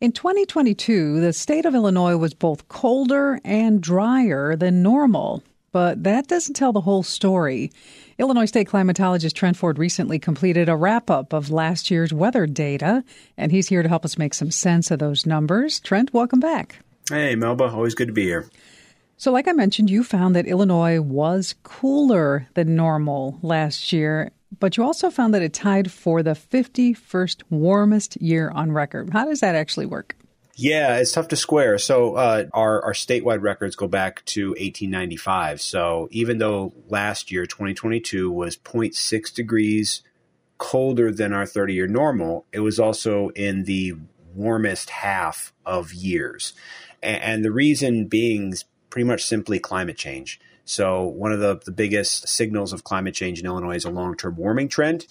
In 2022, the state of Illinois was both colder and drier than normal. But that doesn't tell the whole story. Illinois State Climatologist Trent Ford recently completed a wrap-up of last year's weather data, and he's here to help us make some sense of those numbers. Trent, welcome back. Hey, Melba. Always good to be here. So like I mentioned, you found that Illinois was cooler than normal last year, but you also found that it tied for the 51st warmest year on record. How does that actually work? Yeah, it's tough to square. So our statewide records go back to 1895. So even though last year, 2022, was 0.6 degrees colder than our 30-year normal, it was also in the warmest half of years. And the reason being is pretty much simply climate change. So one of the biggest signals of climate change in Illinois is a long-term warming trend.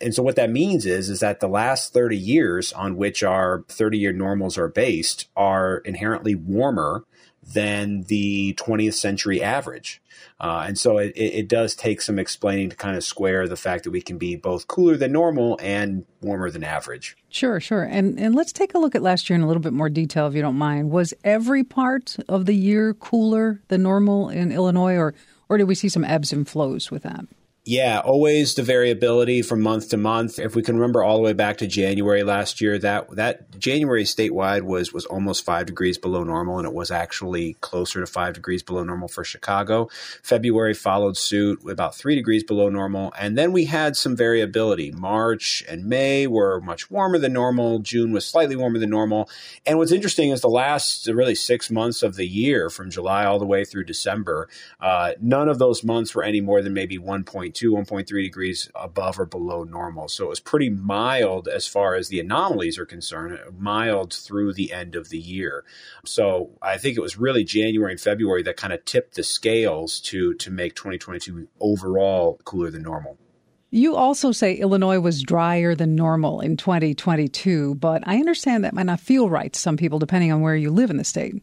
And so what that means is that the last 30 years on which our 30-year normals are based are inherently warmer than the 20th century average. And so it does take some explaining to kind of square the fact that we can be both cooler than normal and warmer than average. Sure. And let's take a look at last year in a little bit more detail, if you don't mind. Was every part of the year cooler than normal in Illinois, or did we see some ebbs and flows with that? Yeah, always the variability from month to month. If we can remember all the way back to January last year, that January statewide was almost 5 degrees below normal, and it was actually closer to 5 degrees below normal for Chicago. February followed suit, about 3 degrees below normal, and then we had some variability. March and May were much warmer than normal. June was slightly warmer than normal. And what's interesting is the last really 6 months of the year, from July all the way through December, none of those months were any more than maybe 1.3 degrees above or below normal. So it was pretty mild as far as the anomalies are concerned, mild through the end of the year. So I think it was really January and February that kind of tipped the scales to make 2022 overall cooler than normal. You also say Illinois was drier than normal in 2022, but I understand that might not feel right to some people depending on where you live in the state.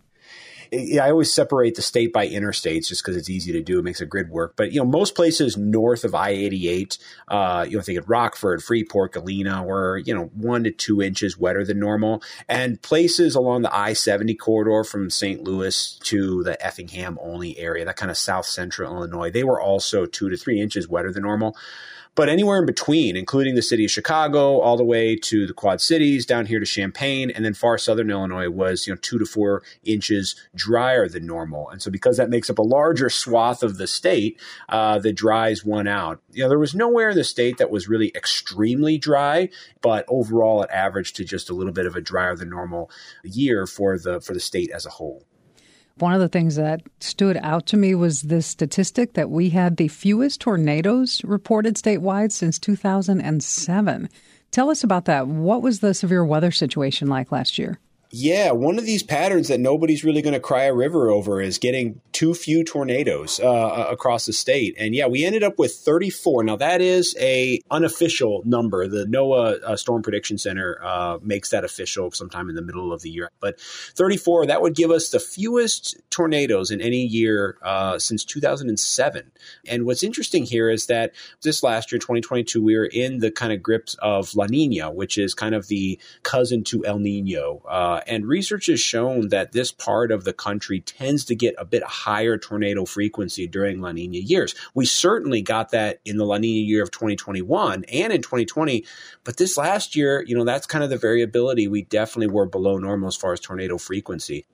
I always separate the state by interstates just because it's easy to do. It makes a grid work. But, most places north of I-88, think of Rockford, Freeport, Galena, were, 1 to 2 inches wetter than normal. And places along the I-70 corridor from St. Louis to the Effingham-only area, that kind of south central Illinois, they were also 2 to 3 inches wetter than normal. But anywhere in between, including the city of Chicago, all the way to the Quad Cities, down here to Champaign, and then far southern Illinois was, 2 to 4 inches drier than normal. And so because that makes up a larger swath of the state, the dries won out. There was nowhere in the state that was really extremely dry, but overall it averaged to just a little bit of a drier than normal year for the state as a whole. One of the things that stood out to me was this statistic that we had the fewest tornadoes reported statewide since 2007. Tell us about that. What was the severe weather situation like last year? Yeah, one of these patterns that nobody's really going to cry a river over is getting too few tornadoes across the state. And yeah, we ended up with 34. Now, that is a unofficial number. The NOAA Storm Prediction Center makes that official sometime in the middle of the year. But 34, that would give us the fewest tornadoes in any year since 2007. And what's interesting here is that this last year, 2022, we were in the kind of grips of La Niña, which is kind of the cousin to El Niño. And research has shown that this part of the country tends to get a bit higher tornado frequency during La Nina years. We certainly got that in the La Nina year of 2021 and in 2020. But this last year, that's kind of the variability. We definitely were below normal as far as tornado frequency.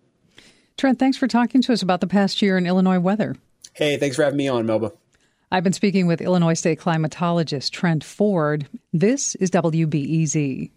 Trent, thanks for talking to us about the past year in Illinois weather. Hey, thanks for having me on, Melba. I've been speaking with Illinois State Climatologist Trent Ford. This is WBEZ.